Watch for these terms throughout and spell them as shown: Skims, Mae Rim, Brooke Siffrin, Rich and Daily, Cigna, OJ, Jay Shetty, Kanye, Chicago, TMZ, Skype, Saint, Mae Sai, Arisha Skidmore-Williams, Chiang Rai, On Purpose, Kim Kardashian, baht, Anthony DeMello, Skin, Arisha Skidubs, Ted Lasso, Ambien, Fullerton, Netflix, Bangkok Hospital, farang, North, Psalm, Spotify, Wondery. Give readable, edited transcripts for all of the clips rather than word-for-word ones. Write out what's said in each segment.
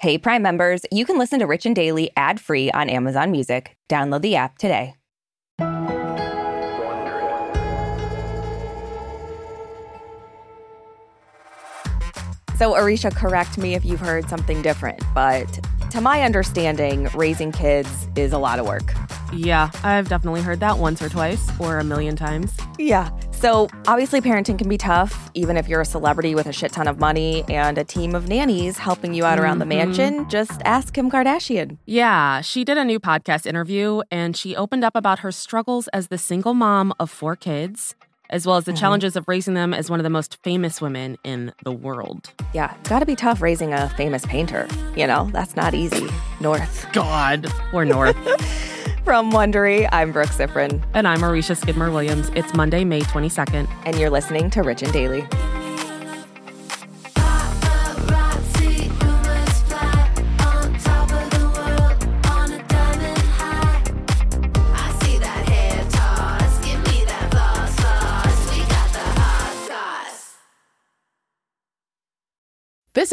Hey, Prime members, you can listen to Rich and Daily ad-free on Amazon Music. Download the app today. So, Arisha, correct me if you've heard something different, but to my understanding, raising kids is a lot of work. Yeah, I've definitely heard that once or twice or a million times. Yeah. So obviously parenting can be tough, even if you're a celebrity with a shit ton of money and a team of nannies helping you out around the mansion. Just ask Kim Kardashian. Yeah, she did a new podcast interview and she opened up about her struggles as the single mom of 4 kids, as well as the challenges of raising them as one of the most famous women in the world. Yeah, it's gotta be tough raising a famous painter. You know, that's not easy. North. God, or North. From Wondery, I'm Brooke Siffrin. And I'm Arisha Skidmore-Williams. It's Monday, May 22nd. And you're listening to Rich and Daily. This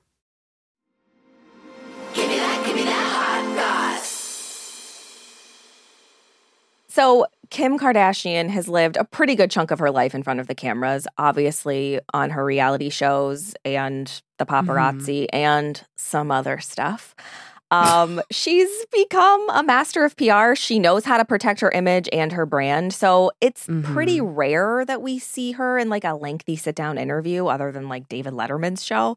So Kim Kardashian has lived a pretty good chunk of her life in front of the cameras, obviously on her reality shows and the paparazzi and some other stuff. She's become a master of PR. She knows how to protect her image and her brand. So it's pretty rare that we see her in like a lengthy sit-down interview other than like David Letterman's show.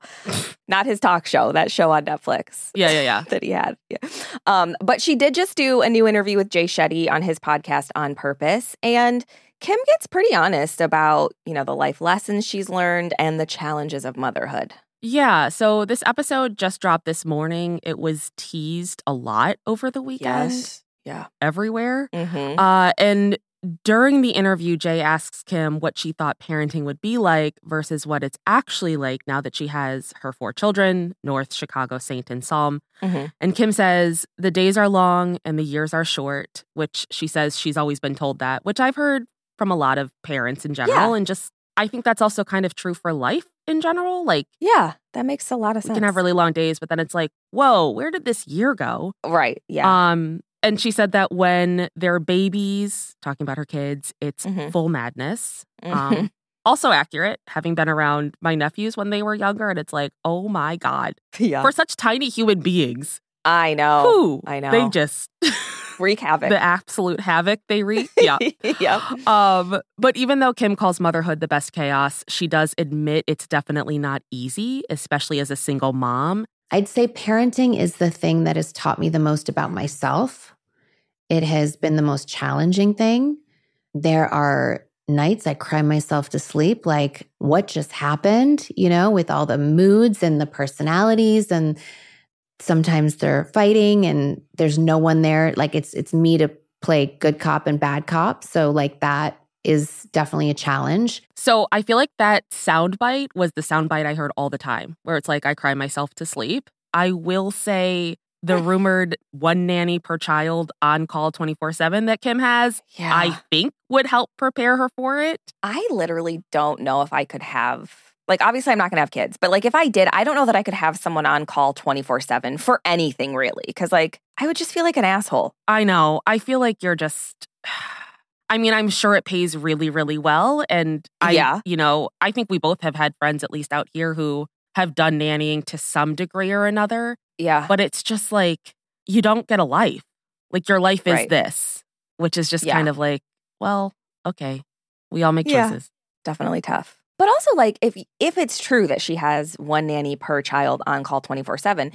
Not his talk show, that show on Netflix. Yeah. That he had. Yeah. But she did just do a new interview with Jay Shetty on his podcast On Purpose. And Kim gets pretty honest about, you know, the life lessons she's learned and the challenges of motherhood. Yeah, so this episode just dropped this morning. It was teased a lot over the weekend. Yes. Yeah. Everywhere. And during the interview, Jay asks Kim what she thought parenting would be like versus what it's actually like now that she has her 4 children, North, Chicago, Saint, and Psalm. And Kim says, the days are long and the years are short, which she says she's always been told that, which I've heard from a lot of parents in general. And just, I think that's also kind of true for life in general. Like, yeah, that makes a lot of sense. You can have really long days, but then it's like, whoa, where did this year go? Right. Yeah. And she said that when they're babies, talking about her kids, it's full madness. Also accurate, having been around my nephews when they were younger, and it's like, oh my God. Yeah. For such tiny human beings. I know. Whew, I know. They just wreak havoc. The absolute havoc they wreak. Yeah. Yep. But even though Kim calls motherhood the best chaos, she does admit it's definitely not easy, especially as a single mom. I'd say parenting is the thing that has taught me the most about myself. It has been the most challenging thing. There are nights I cry myself to sleep, like what just happened, you know, with all the moods and the personalities, and sometimes they're fighting and there's no one there. Like it's me to play good cop and bad cop. So like that is definitely a challenge. So I feel like that soundbite was the soundbite I heard all the time where it's like, I cry myself to sleep. I will say the rumored 1 nanny per child on call 24/7 that Kim has, I think would help prepare her for it. I literally don't know if I could have Like, obviously, I'm not going to have kids. But, like, if I did, I don't know that I could have someone on call 24/7 for anything, really. Because, like, I would just feel like an asshole. I know. I feel like you're just... I mean, I'm sure it pays really, really well. And, you know, I think we both have had friends, at least out here, who have done nannying to some degree or another. Yeah. But it's just, like, you don't get a life. Like, your life is this, which is just kind of like, well, okay, we all make choices. Definitely tough. But also, like, if it's true that she has one nanny per child on call 24/7,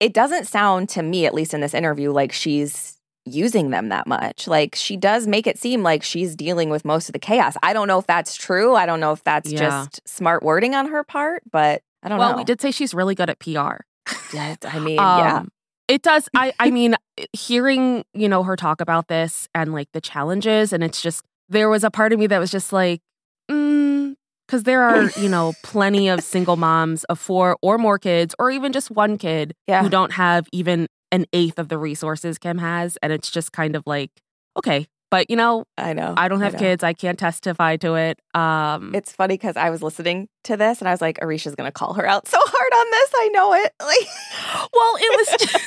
it doesn't sound to me, at least in this interview, like she's using them that much. Like, she does make it seem like she's dealing with most of the chaos. I don't know if that's true. I don't know if that's just smart wording on her part, but I don't know. Well, we did say she's really good at PR. I mean, It does. I mean, hearing, you know, her talk about this and, like, the challenges, and it's just, there was a part of me that was just like, because there are, you know, plenty of single moms of four or more kids, or even just one kid who don't have even an eighth of the resources Kim has. And it's just kind of like, okay, but, you know, I don't have kids. I can't testify to it. It's funny because I was listening to this and I was like, Arisha's going to call her out so hard on this. I know it. Like, well, it was,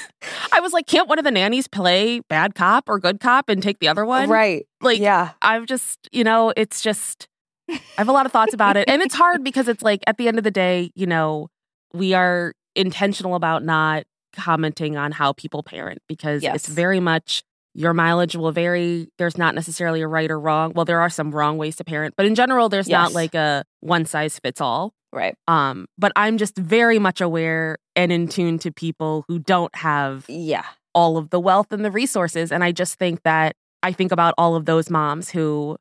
I was like, can't one of the nannies play bad cop or good cop and take the other one? Right. Like, I've just, you know, it's just, I have a lot of thoughts about it. And it's hard because it's like, at the end of the day, you know, we are intentional about not commenting on how people parent because it's very much your mileage will vary. There's not necessarily a right or wrong. Well, there are some wrong ways to parent, but in general, there's not like a one size fits all. Right. But I'm just very much aware and in tune to people who don't have all of the wealth and the resources. And I just think that I think about all of those moms who,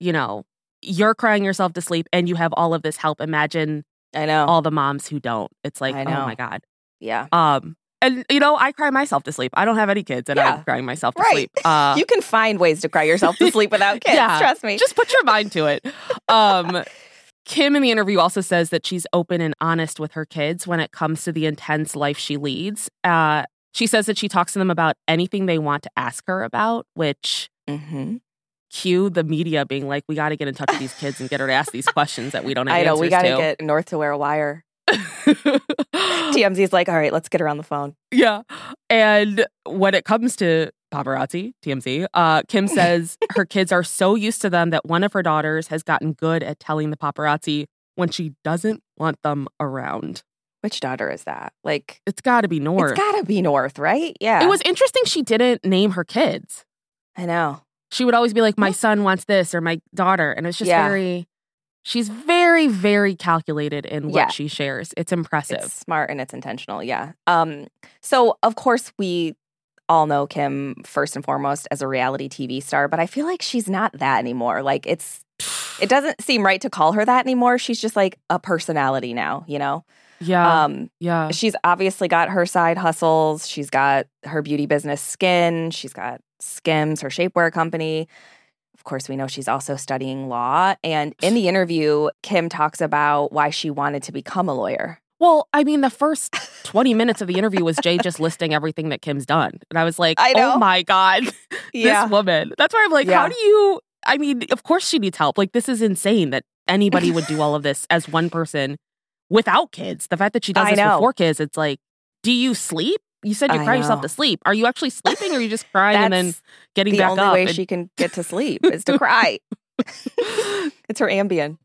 you know, you're crying yourself to sleep and you have all of this help. Imagine all the moms who don't. It's like, oh my God. Yeah. And, you know, I cry myself to sleep. I don't have any kids and I'm crying myself to sleep. You can find ways to cry yourself to sleep without kids. Trust me. Just put your mind to it. Kim in the interview also says that she's open and honest with her kids when it comes to the intense life she leads. She says that she talks to them about anything they want to ask her about, which cue the media being like, we got to get in touch with these kids and get her to ask these questions that we don't have answers to. I know, we got to get North to wear a wire. TMZ's like, all right, let's get her on the phone. Yeah. And when it comes to paparazzi, TMZ, Kim says her kids are so used to them that one of her daughters has gotten good at telling the paparazzi when she doesn't want them around. Which daughter is that? Like, it's got to be North. It's got to be North, right? Yeah. It was interesting she didn't name her kids. I know. She would always be like, my son wants this or my daughter. And it's just very... She's very, very calculated in what she shares. It's impressive. It's smart and it's intentional, So, of course, we all know Kim, first and foremost, as a reality TV star. But I feel like she's not that anymore. Like, it doesn't seem right to call her that anymore. She's just, like, a personality now, you know? Yeah, She's obviously got her side hustles. She's got her beauty business, Skin. She's got Skims, her shapewear company. Of course, we know she's also studying law. And in the interview, Kim talks about why she wanted to become a lawyer. Well, I mean, the first 20 minutes of the interview was Jay just listing everything that Kim's done. And I was like, oh my God, this woman. That's why I'm like, how do you, I mean, of course she needs help. Like, this is insane that anybody would do all of this as one person without kids. The fact that she does this with four kids, it's like, do you sleep? You said you cry yourself to sleep. Are you actually sleeping or are you just crying and then getting back up? The only way she can get to sleep is to cry. It's her Ambien.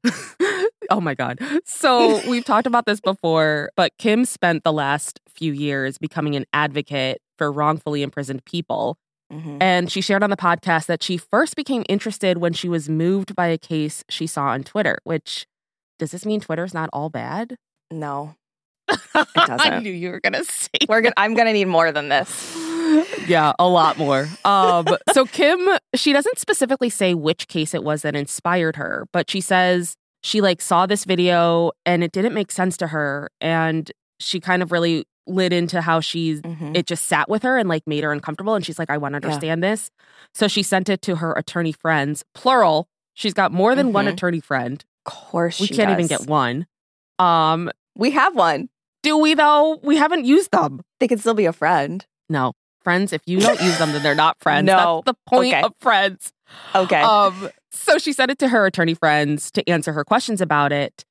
Oh my God. So we've talked about this before, but Kim spent the last few years becoming an advocate for wrongfully imprisoned people. Mm-hmm. And she shared on the podcast that she first became interested when she was moved by a case she saw on Twitter, which, does this mean Twitter's not all bad? No. I knew you were going to say I'm going to need more than this. Yeah, a lot more. So Kim, she doesn't specifically say which case it was that inspired her, but she says she like saw this video and it didn't make sense to her. And she kind of really lit into how it just sat with her and like made her uncomfortable. And she's like, I want to understand this. So she sent it to her attorney friends, plural. She's got more than one attorney friend. Of course she does. We can't even get one. We have one. Do we, though? We haven't used them. They can still be a friend. No. Friends, if you don't use them, then they're not friends. No. That's the point of friends. Okay. So she sent it to her attorney friends to answer her questions about it.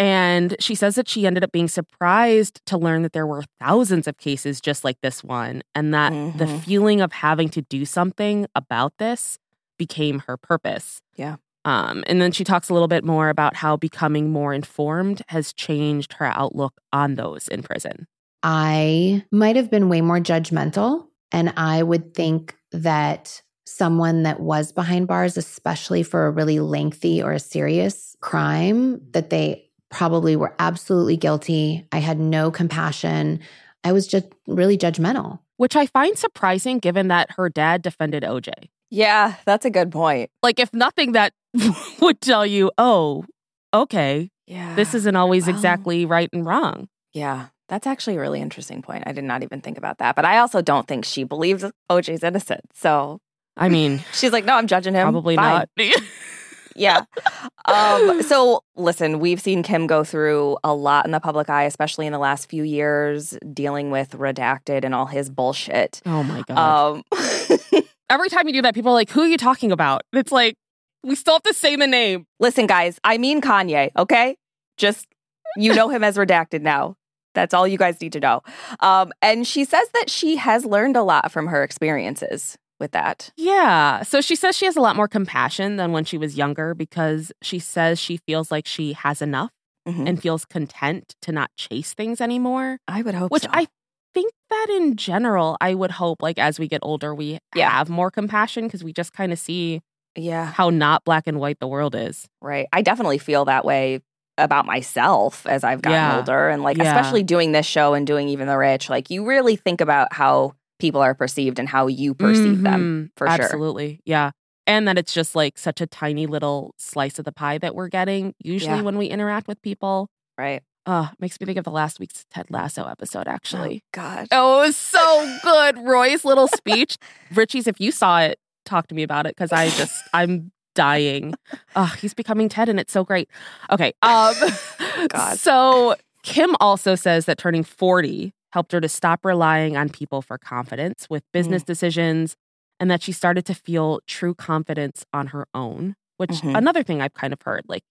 And she says that she ended up being surprised to learn that there were thousands of cases just like this one, and that the feeling of having to do something about this became her purpose. Yeah. And then she talks a little bit more about how becoming more informed has changed her outlook on those in prison. I might have been way more judgmental, and I would think that someone that was behind bars, especially for a really lengthy or a serious crime, that they probably were absolutely guilty. I had no compassion. I was just really judgmental. Which I find surprising given that her dad defended OJ. Yeah, that's a good point. Like, if nothing, that would tell you, oh, okay, yeah, this isn't always exactly right and wrong. Yeah, that's actually a really interesting point. I did not even think about that. But I also don't think she believes OJ's innocent. So, I mean, she's like, no, I'm judging him. Probably fine. Not. Yeah. So listen, we've seen Kim go through a lot in the public eye, especially in the last few years, dealing with Redacted and all his bullshit. Oh my God. Every time you do that, people are like, who are you talking about? It's like, we still have to say the name. Listen, guys, I mean Kanye, okay? Just, you know him as Redacted now. That's all you guys need to know. And she says that she has learned a lot from her experiences with that. Yeah. So she says she has a lot more compassion than when she was younger because she says she feels like she has enough and feels content to not chase things anymore. I would hope so. Which I think that in general, I would hope, like, as we get older, we have more compassion because we just kind of see how not black and white the world is. Right. I definitely feel that way about myself as I've gotten older. And, like, especially doing this show and doing Even the Rich, like, you really think about how people are perceived and how you perceive them, for sure. Absolutely, yeah. And that it's just, like, such a tiny little slice of the pie that we're getting, usually when we interact with people. Right. Makes me think of the last week's Ted Lasso episode, actually. Oh, God. Oh, it was so good. Roy's little speech. Richie's, if you saw it, talk to me about it, because I'm dying. He's becoming Ted, and it's so great. Okay. God. So Kim also says that turning 40 helped her to stop relying on people for confidence with business decisions, and that she started to feel true confidence on her own, which another thing I've kind of heard, like,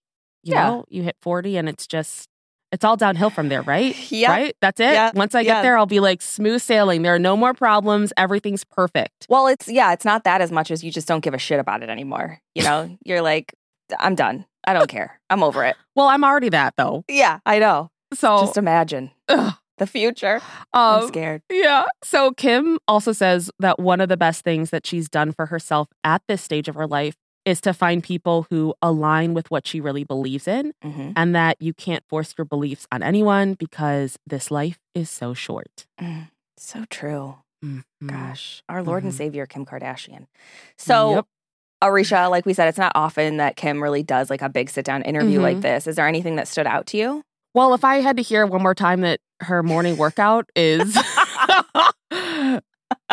you know, you hit 40 and it's just, it's all downhill from there, right? Yeah. Right? That's it? Yeah. Once I get there, I'll be like smooth sailing. There are no more problems. Everything's perfect. Well, it's not that as much as you just don't give a shit about it anymore. You know, you're like, I'm done. I don't care. I'm over it. Well, I'm already that though. Yeah, I know. So just imagine. Ugh. The future. I'm scared. Yeah. So Kim also says that one of the best things that she's done for herself at this stage of her life is to find people who align with what she really believes in, and that you can't force your beliefs on anyone because this life is so short. Mm. So true. Mm-hmm. Gosh. Our Lord and Savior, Kim Kardashian. So, Arisha, like we said, it's not often that Kim really does like a big sit-down interview like this. Is there anything that stood out to you? Well, if I had to hear one more time that her morning workout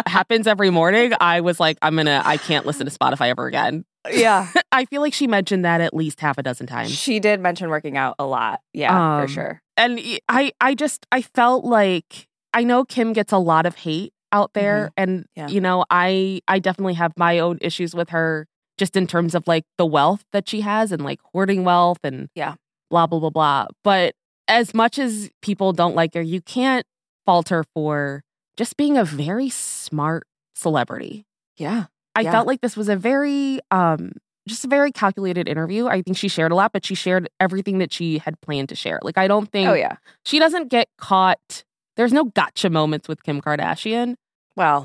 happens every morning, I was like, I can't listen to Spotify ever again. Yeah. I feel like she mentioned that at least half a dozen times. She did mention working out a lot. Yeah, for sure. And I felt like, I know Kim gets a lot of hate out there. And, you know, I definitely have my own issues with her just in terms of like the wealth that she has and like hoarding wealth and blah, blah, blah, blah. But as much as people don't like her, you can't fault her for just being a very smart celebrity. Yeah. I felt like this was a very, just a very calculated interview. I think she shared a lot, but she shared everything that she had planned to share. Like, I don't think she doesn't get caught. There's no gotcha moments with Kim Kardashian. Well,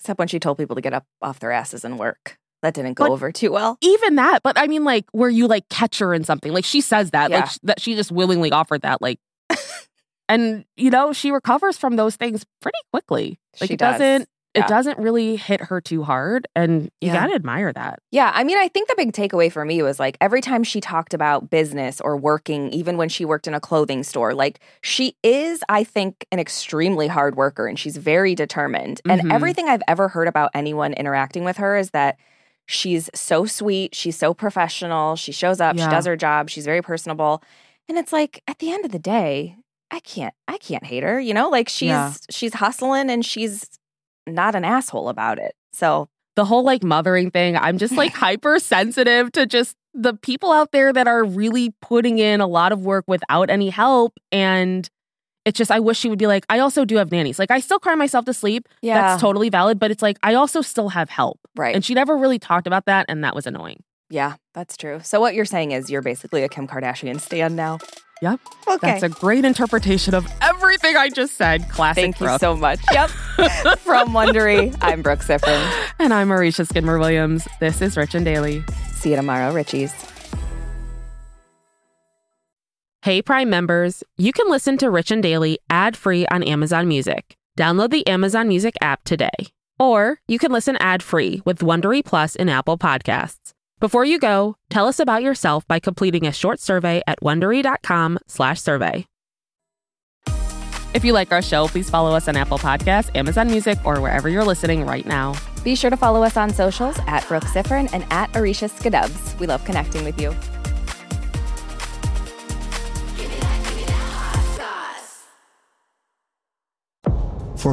except when she told people to get up off their asses and work. That didn't go over too well. Even that. But I mean, like, where you like catch her in something. Like, she says that. Yeah. Like, that she just willingly offered that. Like, and, you know, she recovers from those things pretty quickly. Like, it doesn't really hit her too hard. And you gotta admire that. Yeah. I mean, I think the big takeaway for me was like every time she talked about business or working, even when she worked in a clothing store, like she is, I think, an extremely hard worker and she's very determined. And everything I've ever heard about anyone interacting with her is that she's so sweet. She's so professional. She shows up. She does her job. She's very personable. And it's like, at the end of the day, I can't hate her, you know? Like, she's hustling and she's not an asshole about it. So the whole like mothering thing, I'm just like hypersensitive to just the people out there that are really putting in a lot of work without any help. And it's just, I wish she would be like, I also do have nannies. Like, I still cry myself to sleep. Yeah. That's totally valid. But it's like, I also still have help. Right. And she never really talked about that. And that was annoying. Yeah, that's true. So what you're saying is you're basically a Kim Kardashian stan now. Yep. Okay. That's a great interpretation of everything I just said. Classic Thank Brooke. You so much. Yep. From Wondery, I'm Brooke Siffrin. And I'm Arisha Skidmore-Williams. This is Rich and Daily. See you tomorrow, Richies. Hey, Prime members. You can listen to Rich and Daily ad-free on Amazon Music. Download the Amazon Music app today. Or you can listen ad-free with Wondery Plus in Apple Podcasts. Before you go, tell us about yourself by completing a short survey at Wondery.com/survey. If you like our show, please follow us on Apple Podcasts, Amazon Music, or wherever you're listening right now. Be sure to follow us on socials at Brooke Siffrin and at Arisha Skidubs. We love connecting with you. For